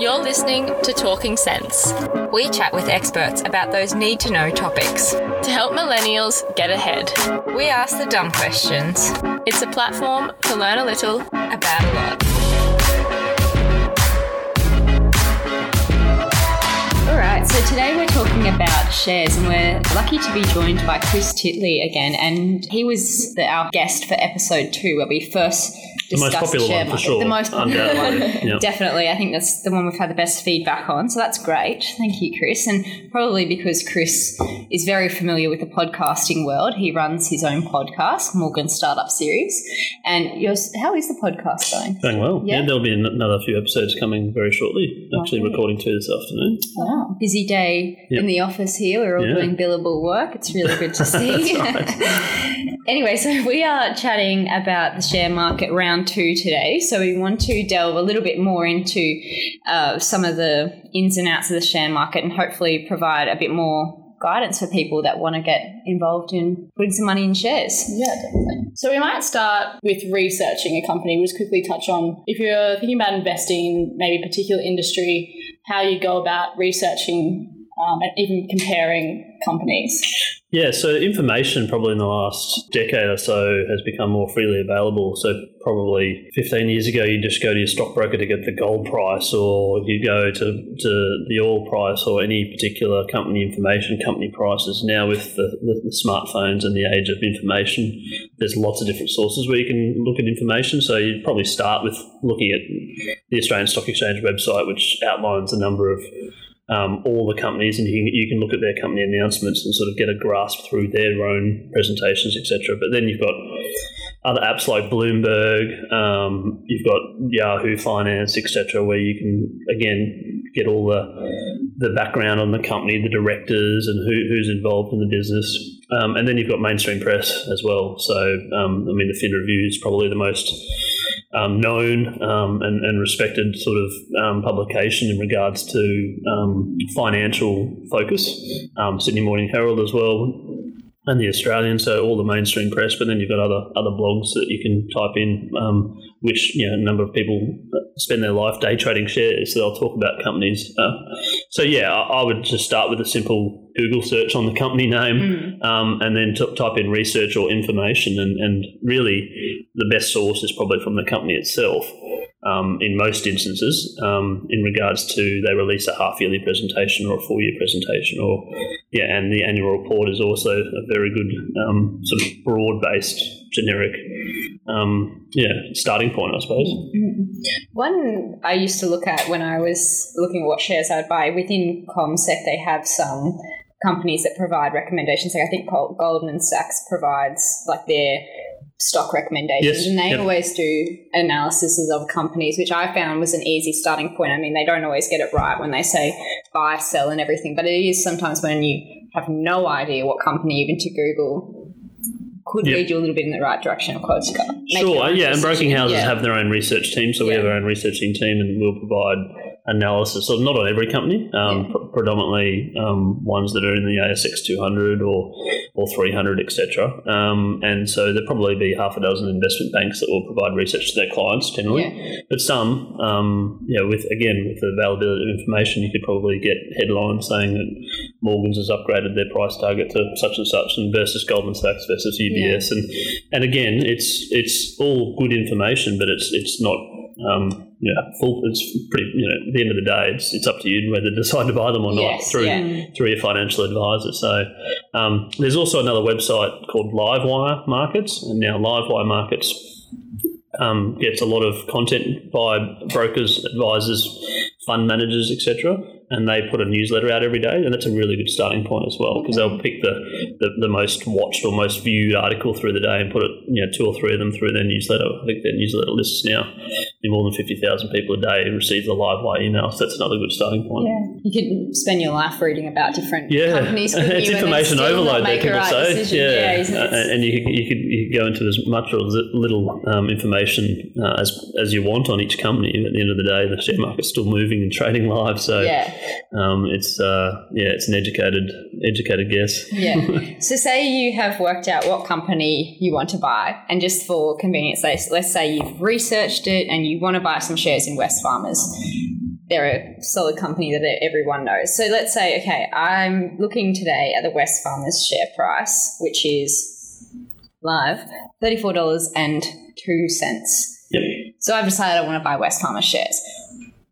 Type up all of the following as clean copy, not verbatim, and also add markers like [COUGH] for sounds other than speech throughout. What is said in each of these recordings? You're listening to Talking Sense. We chat with experts about those need-to-know topics to help millennials get ahead. We ask the dumb questions. It's a platform to learn a little about a lot. All right, so today we're talking about shares, and we're lucky to be joined by Chris Titley again, and he was our guest for episode 2, where we first discussed the most popular share one, market. For sure. The most popular one, yep. Definitely. I think that's the one we've had the best feedback on, so that's great. Thank you, Chris, and probably because Chris is very familiar with the podcasting world. He runs his own podcast, Morgans Startup Series, and how is the podcast going? Going well. Yeah, there'll be another few episodes coming very shortly. Actually, recording 2 this afternoon. Wow, busy day in the office here. We're all doing billable work. It's really good to see. That's right. [LAUGHS] Anyway, so we are chatting about the share market round 2 today. So we want to delve a little bit more into some of the ins and outs of the share market, and hopefully provide a bit more guidance for people that want to get involved in putting some money in shares. Yeah, definitely. So we might start with researching a company. We'll just quickly touch on, if you're thinking about investing in maybe a particular industry, how you go about researching and even comparing companies. Yeah, so information probably in the last decade or so has become more freely available. So probably 15 years ago, you just go to your stockbroker to get the gold price, or you go to the oil price, or any particular company information, company prices. Now with the smartphones and the age of information, there's lots of different sources where you can look at information. So you'd probably start with looking at the Australian Stock Exchange website, which outlines a number of all the companies, and you can look at their company announcements and sort of get a grasp through their own presentations, etc. But then you've got other apps like Bloomberg, you've got Yahoo Finance, etc., where you can, again, get all the background on the company, the directors, and who's involved in the business. And then you've got mainstream press as well. So, the Fin review is probably the most known and respected sort of publication in regards to financial focus. Sydney Morning Herald as well, and the Australian, so all the mainstream press. But then you've got other blogs that you can type in, which a number of people spend their life day trading shares, so they'll talk about companies. I would just start with a simple Google search on the company name, and then type in research or information, and really the best source is probably from the company itself. In most instances, in regards to they release a half-yearly presentation or a full-year presentation, and the annual report is also a very good sort of broad-based, generic, starting point, I suppose. One I used to look at when I was looking at what shares I'd buy within ComSec, they have some companies that provide recommendations. Like I think Goldman Sachs provides like their stock recommendations, and they always do analyses of companies, which I found was an easy starting point. I mean, they don't always get it right when they say buy, sell and everything, but it is sometimes when you have no idea what company even to Google could lead you a little bit in the right direction. Of course, sure, and broking houses have their own research team, so we have our own researching team, and we'll provide analysis, so not on every company, predominantly ones that are in the ASX 200 or 300, etc. And so there'll probably be half a dozen investment banks that will provide research to their clients generally. Yeah. But some, with the availability of information, you could probably get headlines saying that Morgans has upgraded their price target to such and such, and versus Goldman Sachs versus UBS, and again, it's all good information, but it's not. It's pretty. At the end of the day, it's up to you whether to decide to buy them or not through your financial advisor. So there's also another website called Livewire Markets, and now Livewire Markets gets a lot of content by brokers, advisors, fund managers, etc. And they put a newsletter out every day, and that's a really good starting point as well, because they'll pick the most watched or most viewed article through the day and put it, 2 or 3 of them through their newsletter. I think their newsletter lists now more than 50,000 people a day receive the Livewire email, so that's another good starting point. Yeah, you could spend your life reading about different companies. It's information overload, that people say. And you could go into as much or as little information as you want on each company. At the end of the day, the share market's still moving and trading live, so. Yeah. It's an educated guess. Yeah. So say you have worked out what company you want to buy, and just for convenience, let's say you've researched it and you want to buy some shares in Wesfarmers. they're a solid company that everyone knows. So let's say, okay, I'm looking today at the Wesfarmers share price, which is live, $34.02. Yep. So I've decided I want to buy Wesfarmers shares.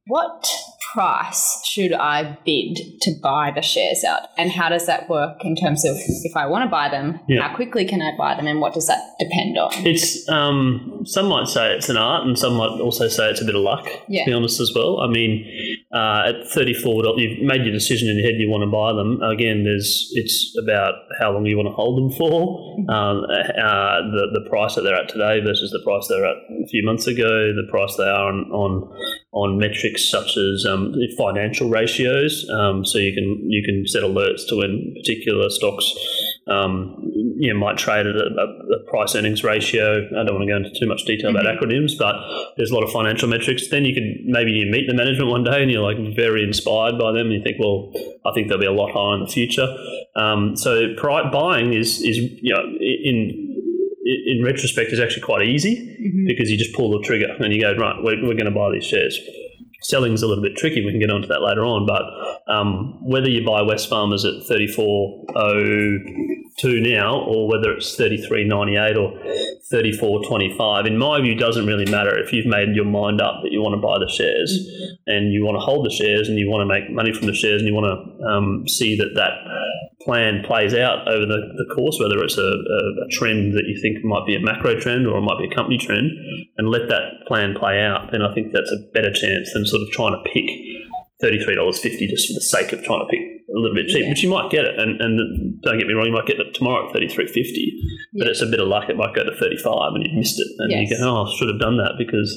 What price should I bid to buy the shares out? And how does that work in terms of if I want to buy them, how quickly can I buy them, and what does that depend on? It's some might say it's an art, and some might also say it's a bit of luck, to be honest as well. I mean, at $34, you've made your decision in your head you want to buy them. Again, it's about how long you want to hold them for, the price that they're at today versus the price they're at a few months ago, the price they are on metrics such as financial ratios, so you can set alerts to when particular stocks might trade at a price-earnings ratio. I don't want to go into too much detail about acronyms, but there's a lot of financial metrics. Then you meet the management one day and you're like very inspired by them, and you think, well, I think they'll be a lot higher in the future. So buying is in retrospect is actually quite easy because you just pull the trigger and you go, right, we're going to buy these shares. Selling's a little bit tricky. We can get onto that later on, but whether you buy Wesfarmers at $34.02 now, or whether it's $33.98 or $34.25, in my view, doesn't really matter. If you've made your mind up that you want to buy the shares and you want to hold the shares and you want to make money from the shares and you want to see that plan plays out over the course, whether it's a trend that you think might be a macro trend or it might be a company trend, and let that plan play out, then I think that's a better chance than sort of trying to pick $33.50 just for the sake of trying to pick a little bit cheap, which you might get it, and don't get me wrong, you might get it tomorrow at $33.50, but it's a bit of luck. It might go to $35 and you've missed it, and you go, oh, I should have done that because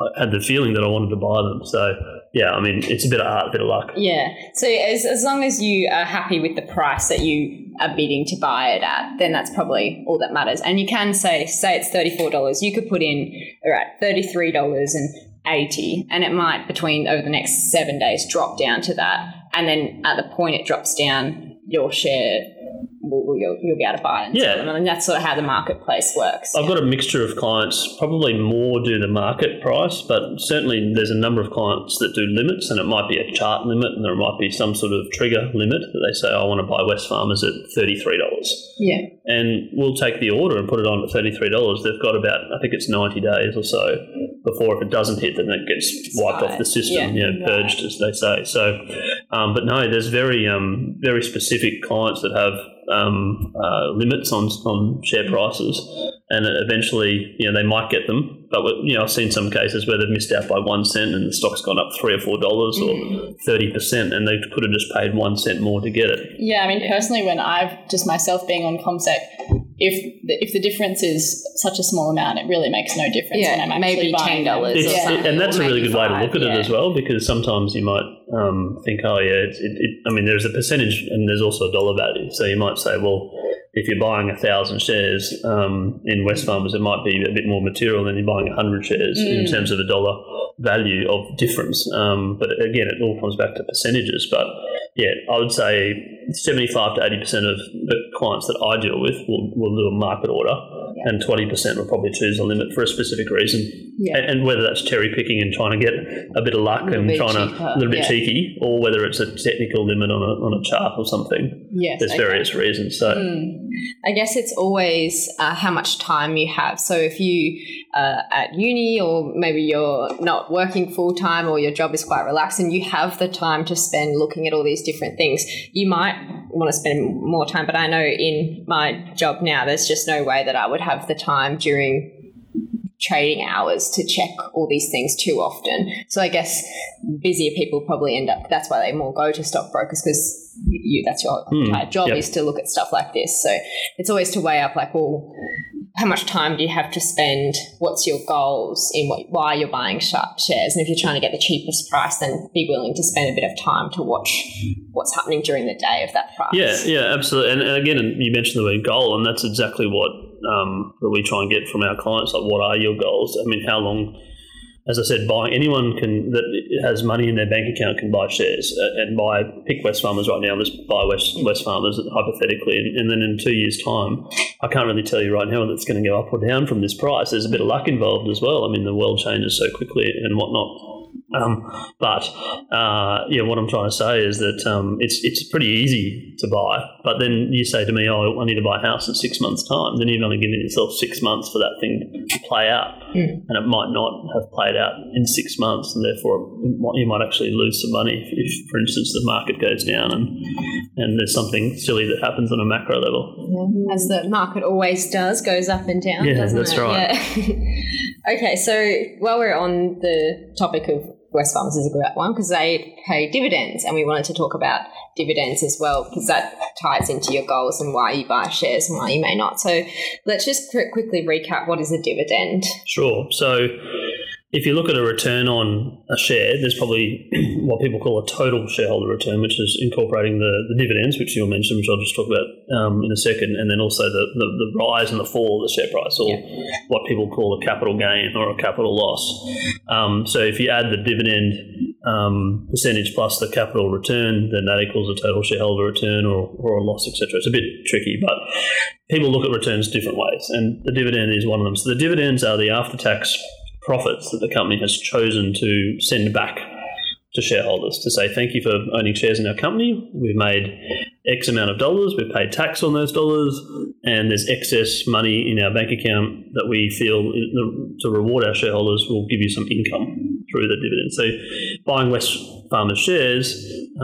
I had the feeling that I wanted to buy them. So yeah, I mean, it's a bit of art, a bit of luck. Yeah. So as long as you are happy with the price that you are bidding to buy it at, then that's probably all that matters. And you can say it's $34, you could put in, all right, $33.80, and it might over the next 7 days drop down to that. And then at the point it drops down, your share you'll be able to buy it. Yeah. And that's sort of how the marketplace works. I've got a mixture of clients, probably more do the market price, but certainly there's a number of clients that do limits, and it might be a chart limit, and there might be some sort of trigger limit that they say, I want to buy Wesfarmers at $33. Yeah. And we'll take the order and put it on at $33. They've got about, I think it's 90 days or so before, if it doesn't hit, then it gets wiped off the system, purged, as they say. So, but no, there's very, very specific clients that have limits on share prices, and eventually, they might get them. But I've seen some cases where they've missed out by 1 cent, and the stock's gone up $3 or $4 or 30%, and they could have just paid 1 cent more to get it. Yeah, I mean, personally, when I've just myself being on ComSec, if the difference is such a small amount, it really makes no difference when I'm actually buying $10 or something. And that's a really good way to look at it as well, because sometimes you might think, there's a percentage and there's also a dollar value. So you might say, well, if you're buying 1,000 shares in Wesfarmers, it might be a bit more material than you're buying 100 shares in terms of the dollar value of difference. But again, it all comes back to percentages. But yeah, I would say 75 to 80% of the clients that I deal with will do a market order, and 20% will probably choose a limit for a specific reason. Yeah. And whether that's cherry picking and trying to get a bit of luck and a little bit cheeky, or whether it's a technical limit on a chart or something. Yes, there's various reasons. So I guess it's always how much time you have. So if you at uni, or maybe you're not working full-time, or your job is quite relaxed and you have the time to spend looking at all these different things, you might want to spend more time. But I know in my job now, there's just no way that I would have the time during trading hours to check all these things too often. So I guess busier people probably end up, that's why they more go to stockbrokers, because that's your entire job is to look at stuff like this. So it's always to weigh up, like, well, how much time do you have to spend? What's your goals in why you're buying shares? And if you're trying to get the cheapest price, then be willing to spend a bit of time to watch what's happening during the day of that price. Yeah, absolutely. And again, you mentioned the word goal, and that's exactly what that we try and get from our clients. Like, what are your goals? I mean, how long? As I said, anyone that has money in their bank account can buy shares and pick Wesfarmers right now. Let's buy Wesfarmers hypothetically, and then in 2 years' time, I can't really tell you right now whether it's going to go up or down from this price. There's a bit of luck involved as well. I mean, the world changes so quickly and whatnot. What I'm trying to say is that it's pretty easy to buy. But then you say to me, I need to buy a house in 6 months' time. Then you've only given yourself 6 months for that thing to play out. And it might not have played out in 6 months, and therefore you might actually lose some money if, for instance, the market goes down and there's something silly that happens on a macro level. Yeah. As the market always does, goes up and down, doesn't it? Yeah, that's right. Yeah. Okay, so while we're on the topic of Wesfarmers is a good one because they pay dividends, and we wanted to talk about dividends as well because that ties into your goals and why you buy shares and why you may not. So let's just quickly recap, what is a dividend? Sure. So if you look at a return on a share, there's probably what people call a total shareholder return, which is incorporating the dividends, which you'll mention, which I'll just talk about in a second, and then also the rise and the fall of the share price, or what people call a capital gain or a capital loss. So if you add the dividend percentage plus the capital return, then that equals a total shareholder return or a loss, etc. It's a bit tricky, but people look at returns different ways, and the dividend is one of them. So the dividends are the after-tax profits that the company has chosen to send back to shareholders to say, thank you for owning shares in our company. We've made X amount of dollars. We've paid tax on those dollars, and there's excess money in our bank account that we feel to reward our shareholders will give you some income through the dividend. So buying Wesfarmers shares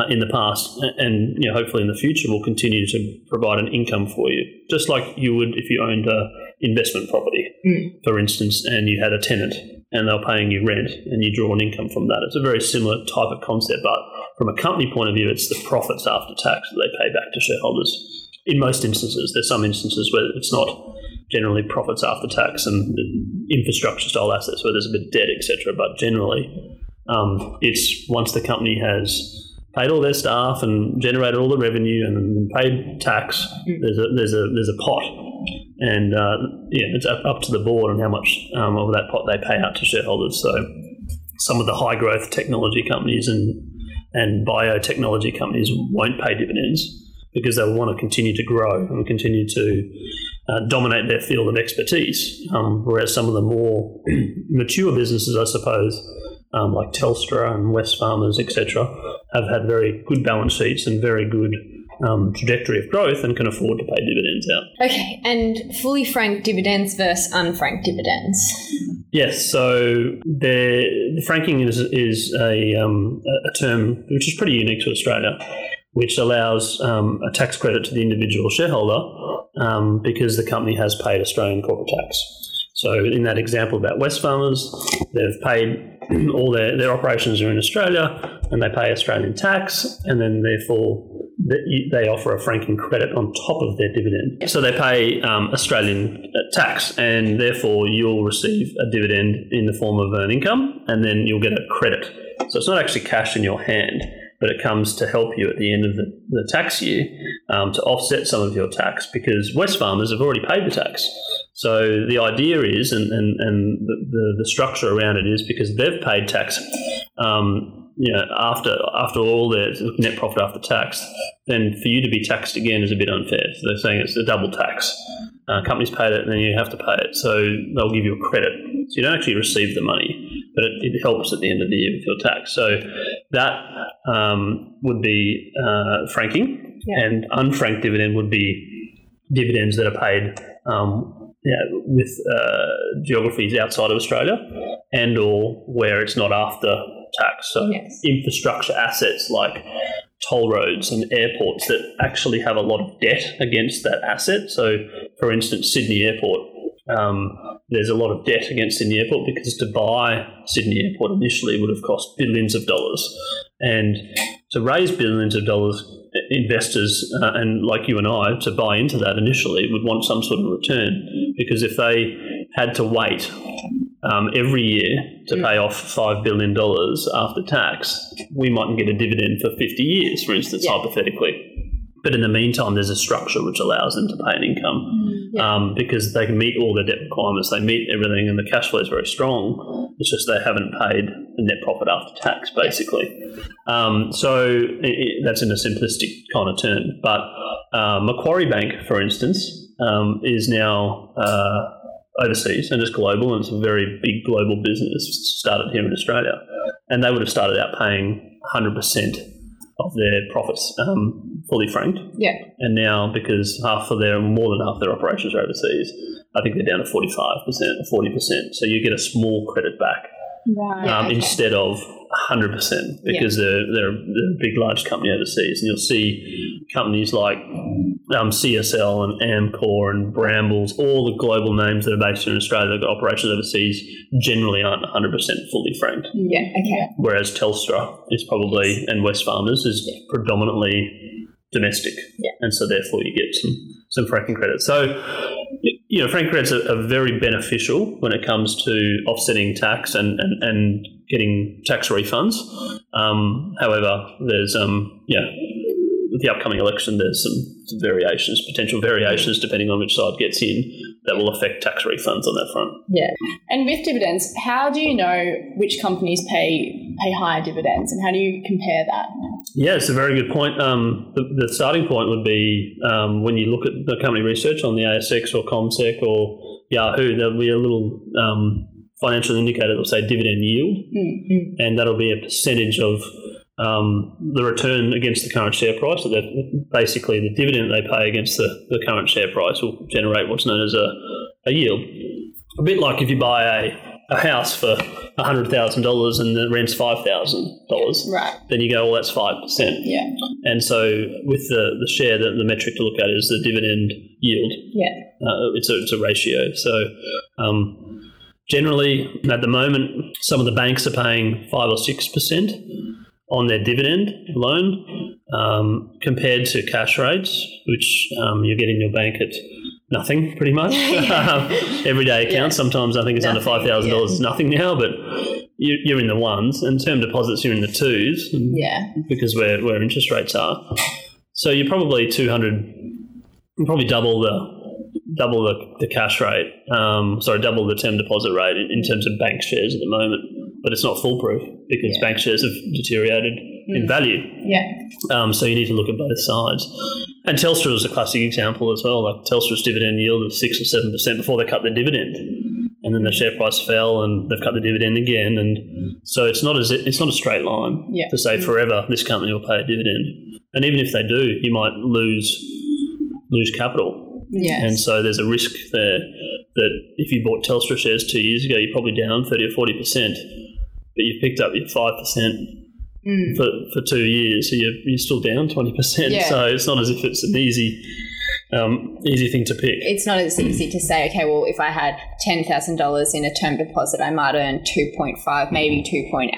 in the past and hopefully in the future will continue to provide an income for you, just like you would if you owned an investment property, for instance, and you had a tenant and they're paying you rent and you draw an income from that. It's a very similar type of concept, but from a company point of view, it's the profits after tax that they pay back to shareholders. In most instances, there's some instances where it's not generally profits after tax and infrastructure-style assets where there's a bit of debt, etc. But generally, it's once the company has paid all their staff and generated all the revenue and paid tax, there's a pot. And it's up to the board on how much of that pot they pay out to shareholders. So some of the high-growth technology companies and biotechnology companies won't pay dividends because they'll want to continue to grow and continue to dominate their field of expertise, whereas some of the more mature businesses, I suppose, like Telstra and Wesfarmers, etc., have had very good balance sheets and very good trajectory of growth and can afford to pay dividends out. Okay, and fully franked dividends versus unfranked dividends. Yes, so the franking is a term which is pretty unique to Australia, which allows a tax credit to the individual shareholder because the company has paid Australian corporate tax. So in that example about Wesfarmers, they've paid all their operations are in Australia and they pay Australian tax, and then therefore they offer a franking credit on top of their dividend. So they pay Australian tax, and therefore you'll receive a dividend in the form of an income, and then you'll get a credit. So it's not actually cash in your hand, but it comes to help you at the end of the tax year to offset some of your tax, because Wesfarmers have already paid the tax. So the idea is, and the structure around it is because they've paid tax, after all their net profit after tax, then for you to be taxed again is a bit unfair. So they're saying it's a double tax. Companies paid it and then you have to pay it. So they'll give you a credit. So you don't actually receive the money, but it helps at the end of the year with your tax. So that would be franking, and unfranked dividend would be dividends that are paid with geographies outside of Australia and or where it's not after tax. So infrastructure assets like toll roads and airports that actually have a lot of debt against that asset. So, for instance, Sydney Airport, there's a lot of debt against Sydney Airport because to buy Sydney Airport initially would have cost billions of dollars. And to raise billions of dollars, investors and like you and I to buy into that initially would want some sort of return, because if they had to wait every year to pay off $5 billion after tax, we mightn't get a dividend for 50 years, for instance, hypothetically. But in the meantime, there's a structure which allows them to pay an income because they can meet all their debt requirements. They meet everything and the cash flow is very strong. It's just they haven't paid the net profit after tax, basically. So that's in a simplistic kind of term. But Macquarie Bank, for instance, is now overseas and it's global, and it's a very big global business started here in Australia. And they would have started out paying 100% of their profits fully franked. Yeah. And now, because more than half their operations are overseas, I think they're down to 45% or 40%. So you get a small credit back. Right. Instead of 100%, because they're a big, large company overseas. And you'll see companies like CSL and Amcor and Brambles, all the global names that are based in Australia that got operations overseas generally aren't 100% fully franked. Yeah, okay. Whereas Telstra is probably, and Wesfarmers is predominantly domestic. Yeah. And so therefore you get some franking credit. So... you know, franking credits are very beneficial when it comes to offsetting tax and getting tax refunds. However, there's with the upcoming election, there's some variations, potential variations, depending on which side gets in, that will affect tax refunds on that front. Yeah. And with dividends, how do you know which companies pay higher dividends, and how do you compare that? Yeah, it's a very good point. The starting point would be when you look at the company research on the ASX or ComSec or Yahoo, there'll be a little financial indicator that will say dividend yield, and that'll be a percentage of the return against the current share price. So that basically the dividend they pay against the current share price will generate what's known as a yield. A bit like if you buy a house for $100,000 and the rent's $5,000, right? Then you go, well, that's 5%. Yeah. And so with the share, the metric to look at is the dividend yield. Yeah. It's a ratio. So generally, at the moment, some of the banks are paying 5 or 6% on their dividend alone, compared to cash rates, which you're getting your bank at nothing, pretty much. Everyday accounts, sometimes I think it's under $5,000 is nothing now, but you're in the ones, and term deposits you're in the twos, because where interest rates are. So you're probably double the cash rate, double the term deposit rate in terms of bank shares at the moment, but it's not foolproof because bank shares have deteriorated in value. Yeah. So you need to look at both sides. And Telstra is a classic example as well. Like Telstra's dividend yield of 6 or 7% before they cut their dividend, and then the share price fell, and they've cut the dividend again. And so it's not a straight line to say forever this company will pay a dividend. And even if they do, you might lose capital. Yes. And so there's a risk there that if you bought Telstra shares 2 years ago, you're probably down 30 or 40%, but you've picked up your 5%. For 2 years, so you're still down 20%. Yeah. So it's not as if it's an easy thing to pick. It's not as easy to say, okay, well, if I had $10,000 in a term deposit, I might earn 2.5, maybe 2.8,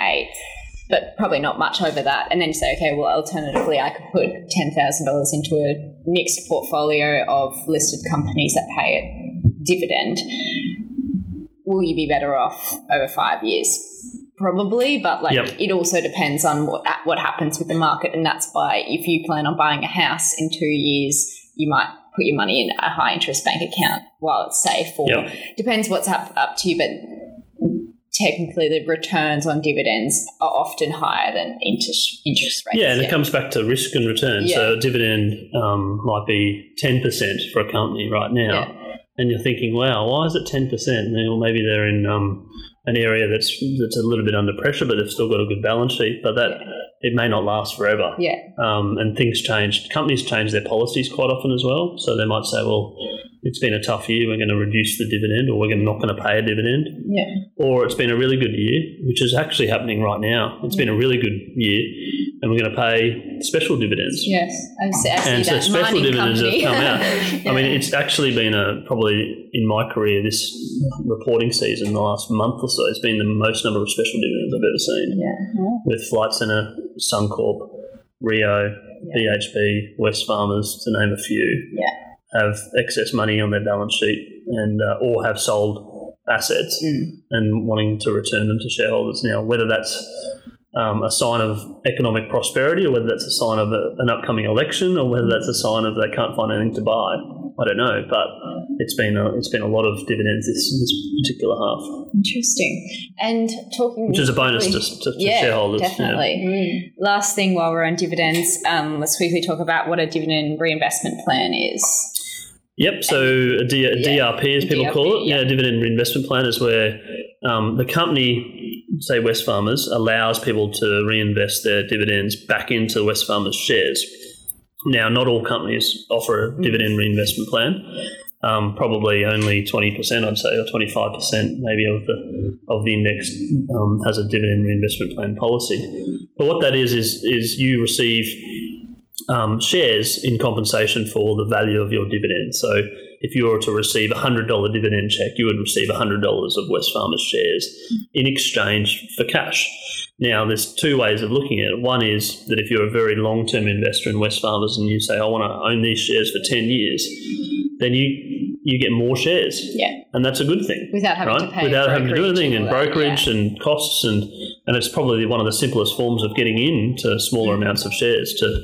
but probably not much over that. And then you say, okay, well, alternatively, I could put $10,000 into a mixed portfolio of listed companies that pay a dividend. Will you be better off over 5 years? Probably, but it also depends on what happens with the market, and that's why if you plan on buying a house in 2 years, you might put your money in a high interest bank account while it's safe, or depends what's up to you, but technically the returns on dividends are often higher than interest rates. Yeah, and it comes back to risk and return. Yeah. So a dividend might be 10% for a company right now, and you're thinking, wow, why is it 10%? Well, maybe they're in an area that's a little bit under pressure, but they've still got a good balance sheet, but that it may not last forever. Yeah. And things change. Companies change their policies quite often as well. So they might say, well, it's been a tough year, we're going to reduce the dividend, or we're not going to pay a dividend. Yeah. Or it's been a really good year, which is actually happening right now. It's been a really good year, and we're going to pay special dividends. Yes, I see that. So special dividends have come out. I mean, it's actually been probably in my career this reporting season, the last month or so, it's been the most number of special dividends I've ever seen. Yeah. With Flight Centre, Suncorp, Rio, BHP, Wesfarmers, to name a few, have excess money on their balance sheet and or have sold assets and wanting to return them to shareholders now, whether that's a sign of economic prosperity, or whether that's a sign of an upcoming election, or whether that's a sign of they can't find anything to buy. I don't know, but it's been a lot of dividends this particular half. Interesting. And talking, which is a bonus to shareholders. Definitely. Yeah. Last thing while we're on dividends, let's quickly talk about what a dividend reinvestment plan is. Yep. So a DRP, as people call it, dividend reinvestment plan, is where the company, say Wesfarmers, allows people to reinvest their dividends back into Wesfarmers shares. Now, not all companies offer a dividend reinvestment plan. Probably only 20%, I'd say, or 25%, maybe, of the index has a dividend reinvestment plan policy. But what that is you receive shares in compensation for the value of your dividend. So if you were to receive a $100 dividend check, you would receive $100 of Wesfarmers shares in exchange for cash. Now, there's two ways of looking at it. One is that if you're a very long-term investor in Wesfarmers and you say, I want to own these shares for 10 years, then you get more shares. Yeah. And that's a good thing. Without having to pay. Without having to do anything, and brokerage and costs, and it's probably one of the simplest forms of getting into smaller amounts of shares to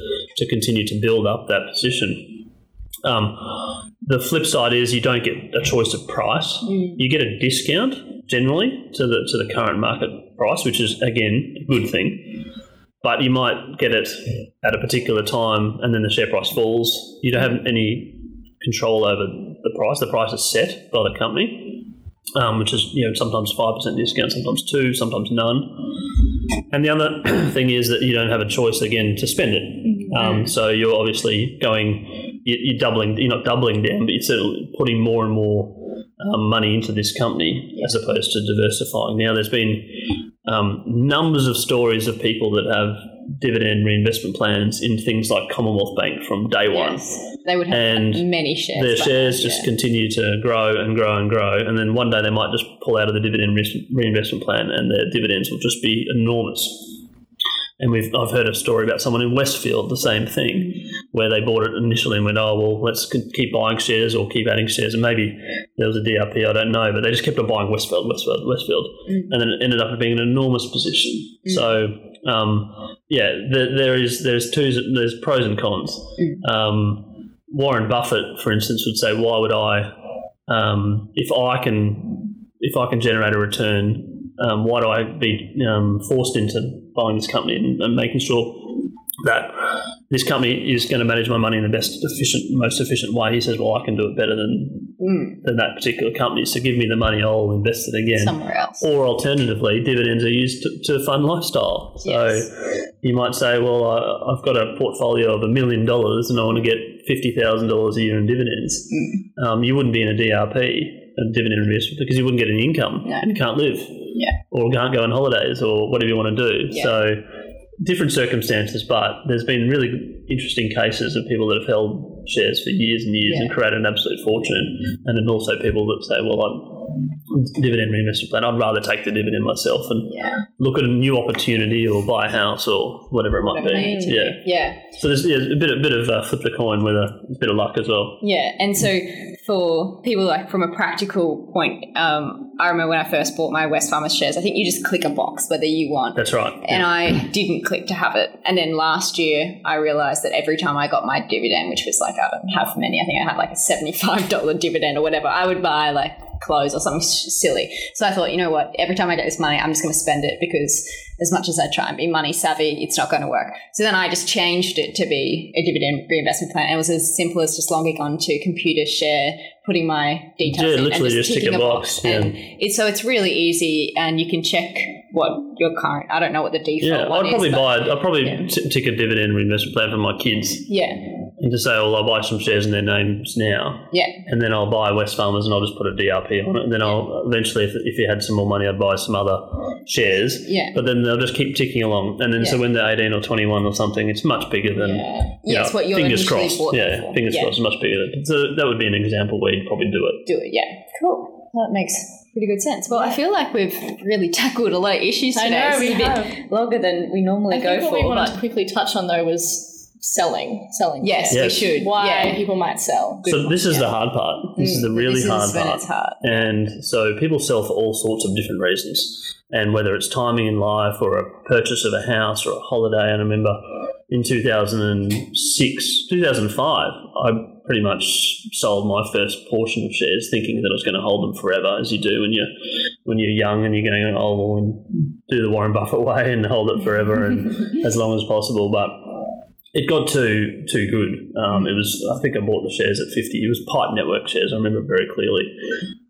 continue to build up that position. The flip side is you don't get a choice of price. You get a discount generally to the current market price, which is, again, a good thing. But you might get it at a particular time and then the share price falls. You don't have any control over the price. The price is set by the company, which is sometimes 5% discount, sometimes 2%, sometimes none. And the other thing is that you don't have a choice again to spend it. So you're obviously you're not doubling down, but you're certainly putting more and more money into this company as opposed to diversifying. Now, there's been numbers of stories of people that have dividend reinvestment plans in things like Commonwealth Bank from day one. Yes, they would have many shares. Their shares just continue to grow and grow and grow, and then one day they might just pull out of the dividend reinvestment plan and their dividends will just be enormous. And I've heard a story about someone in Westfield, the same thing, where they bought it initially and went, let's keep buying shares or keep adding shares. And maybe there was a DRP, I don't know, but they just kept on buying Westfield. And then it ended up being an enormous position. So, there's pros and cons. Warren Buffett, for instance, would say, why would I, if I can generate a return, why do I be forced into buying this company and making sure that this company is going to manage my money in the most efficient way? He says, I can do it better than that particular company, so give me the money, I'll invest it again. Somewhere else. Or alternatively, dividends are used to fund lifestyle. So you might say, I've got a portfolio of $1 million and I want to get $50,000 a year in dividends. You wouldn't be in a DRP. Dividend investment, because you wouldn't get any income and you can't live or can't go on holidays or whatever you want to do. So different circumstances, but there's been really interesting cases of people that have held shares for years and years and created an absolute fortune, and then also people that say, I'm dividend reinvestment plan, I'd rather take the dividend myself and look at a new opportunity or buy a house or whatever it might be. So there's a bit of flip the coin with a bit of luck as well. Yeah, and so for people, like, from a practical point, I remember when I first bought my Wesfarmers shares, I think you just click a box whether you want. That's right. And I didn't click to have it. And then last year I realised that every time I got my dividend, which was like, I don't have many, I think I had like a $75 dividend or whatever, I would buy like clothes or something silly. So I thought, you know what, every time I get this money, I'm just going to spend it, because as much as I try and be money savvy, it's not going to work. So then I just changed it to be a dividend reinvestment plan, and it was as simple as just logging on to Computer Share, putting my details in, literally and just ticking a box. And so it's really easy, and you can check what your current, I don't know what the default one is. I'd probably tick a dividend reinvestment plan for my kids. Yeah. And to say, I'll buy some shares in their names now. Yeah. And then I'll buy Wesfarmers and I'll just put a DRP on it. And then I'll eventually, if you had some more money, I'd buy some other shares. Yeah. But then they'll just keep ticking along. And then so when they're 18 or 21 or something, it's much bigger than, it's what you're fingers crossed. Bought them for. Fingers crossed, much bigger. So that would be an example where you'd probably do it. Cool. Well, that makes pretty good sense. Well, I feel like we've really tackled a lot of issues today. I know, we have. A bit longer than we normally go for. What we wanted to quickly touch on, though, was selling. Yes, we should. Why people might sell. Good point. This is the hard part. This is the really hard part. It's hard. And so people sell for all sorts of different reasons, and whether it's timing in life or a purchase of a house or a holiday. And I remember in 2005, I pretty much sold my first portion of shares thinking that I was going to hold them forever, as you do when you're young and you're going, do the Warren Buffett way and hold it forever and as long as possible. But It got too good. It was, I think I bought the shares at 50. It was Pipe Network shares. I remember very clearly.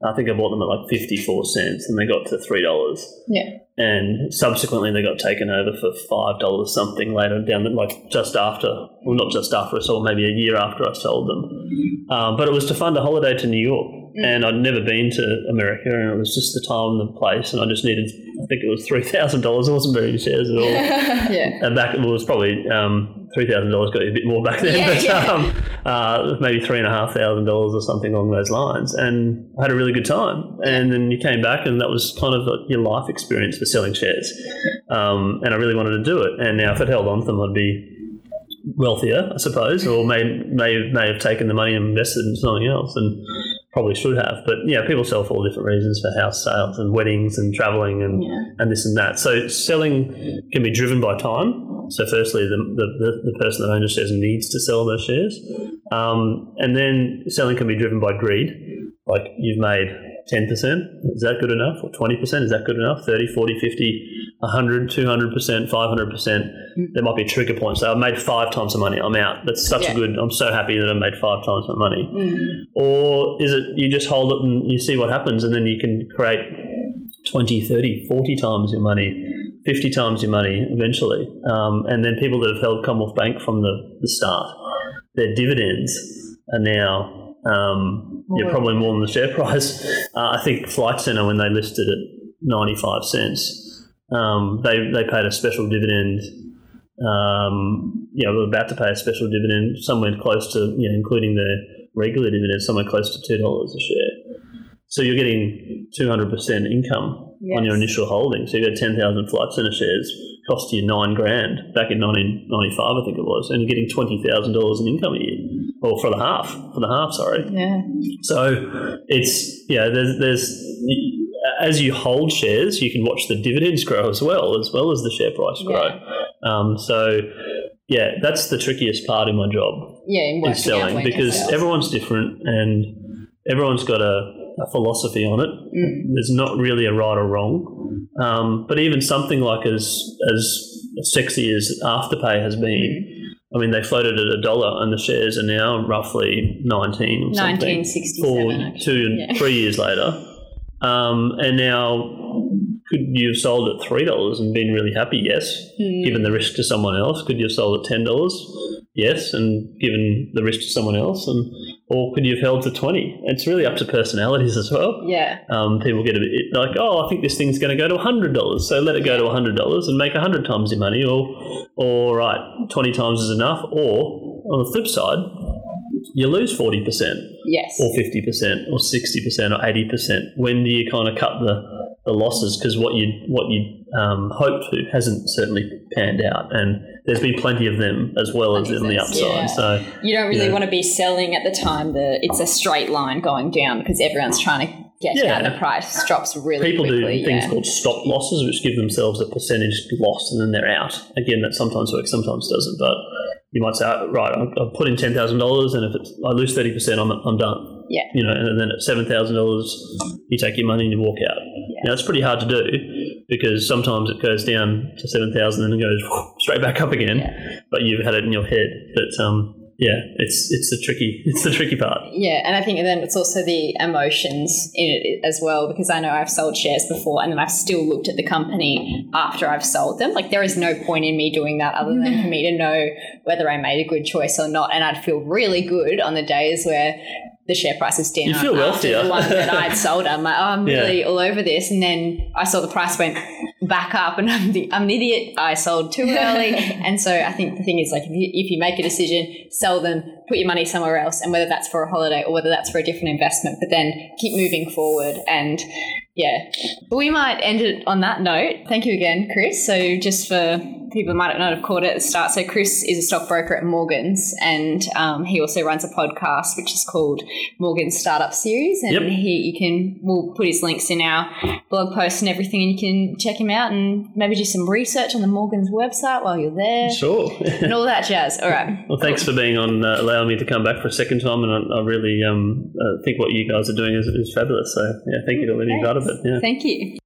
I think I bought them at like 54 cents, and they got to $3. Yeah. And subsequently, they got taken over for $5 something later down, like just after, well, not just after I sold, maybe a year after I sold them. But it was to fund a holiday to New York, and I'd never been to America, and it was just the time and the place, and I just needed, I think it was $3,000. It wasn't very many shares at all. Yeah. And back, well, it was probably. $3,000 got you a bit more back then, maybe $3,500 or something along those lines. And I had a really good time. And then you came back, and that was kind of like your life experience for selling shares. And I really wanted to do it. And now if I'd held on to them, I'd be wealthier, I suppose, or may have taken the money and invested in something else, and probably should have. But yeah, people sell for all different reasons, for house sales and weddings and travelling and this and that. So selling can be driven by time. So firstly, the person that owns shares needs to sell those shares. And then selling can be driven by greed. Like, you've made 10%, is that good enough? Or 20%, is that good enough? 30, 40, 50, 100, 200%, 500%. There might be trigger points. So I made 5 times the money, I'm out. That's such a good, I'm so happy that I made 5 times my money. Or is it you just hold it and you see what happens, and then you can create 20, 30, 40 times your money, 50 times your money eventually. And then people that have held Commonwealth Bank from the start, their dividends are now... probably more than the share price. I think Flight Centre, when they listed at 95 cents, they paid a special dividend. We're about to pay a special dividend somewhere close to, including their regular dividend, somewhere close to $2 a share. So you're getting 200% income on your initial holding. So you got 10,000 Flight Centre shares, cost you $9,000 back in 1995, I think it was, and you're getting $20,000 in income a year. Or for the half. Yeah. So it's there's as you hold shares, you can watch the dividends grow as well as the share price grow. So that's the trickiest part in my job. Yeah, in selling, because everyone's different and everyone's got a philosophy on it. There's not really a right or wrong. But even something like as sexy as Afterpay has been. I mean, they floated at $1, and the shares are now roughly 19 or something. 1967, actually. 3 years later. And now, could you have sold at $3 and been really happy? Yes. Given the risk to someone else. Could you have sold at $10? Yes, and given the risk to someone else. Or could you have held to 20? It's really up to personalities as well. Yeah. People get a bit like, I think this thing's going to go to $100, so let it go to $100 and make 100 times your money, or right, 20 times is enough. Or on the flip side, you lose 40%. Yes. Or 50%, or 60%, or 80%. When do you kind of cut the losses? Because what you hoped to hasn't certainly panned out, and there's been plenty of them as well as on the upside. Yeah. So you don't really want to be selling at the time that it's a straight line going down, because everyone's trying to get out, and the price drops really quickly. People do things called stop losses, which give themselves a percentage loss, and then they're out. Again, that sometimes works, sometimes doesn't, but you might say, right, I'll put in $10,000, and if I lose 30%, I'm done. Yeah. And then at $7,000, you take your money and you walk out. Yeah. Now, it's pretty hard to do, because sometimes it goes down to 7,000 and it goes straight back up again. Yeah. But you've had it in your head. But it's the tricky part. Yeah, and I think then it's also the emotions in it as well, because I know I've sold shares before, and then I've still looked at the company after I've sold them. Like, there is no point in me doing that other than for me to know whether I made a good choice or not, and I'd feel really good on the days where the share price is down. You feel wealthier. The one that I'd sold, I'm like, I'm really all over this. And then I saw the price went back up, and I'm an idiot. I sold too early. And so I think the thing is, like, if you make a decision, sell them, put your money somewhere else, and whether that's for a holiday or whether that's for a different investment, but then keep moving forward. And but we might end it on that note. Thank you again, Chris. So just for people who might not have caught it at the start, so Chris is a stockbroker at Morgans, and he also runs a podcast which is called Morgans Startup Series, and we'll put his links in our blog posts and everything, and you can check him out and maybe do some research on the Morgans website while you're there. Sure. And all that jazz. All right. Well, thanks for being on, allowing me to come back for a second time, and I really think what you guys are doing is fabulous. So thank you to letting me out of it. Yeah. Thank you.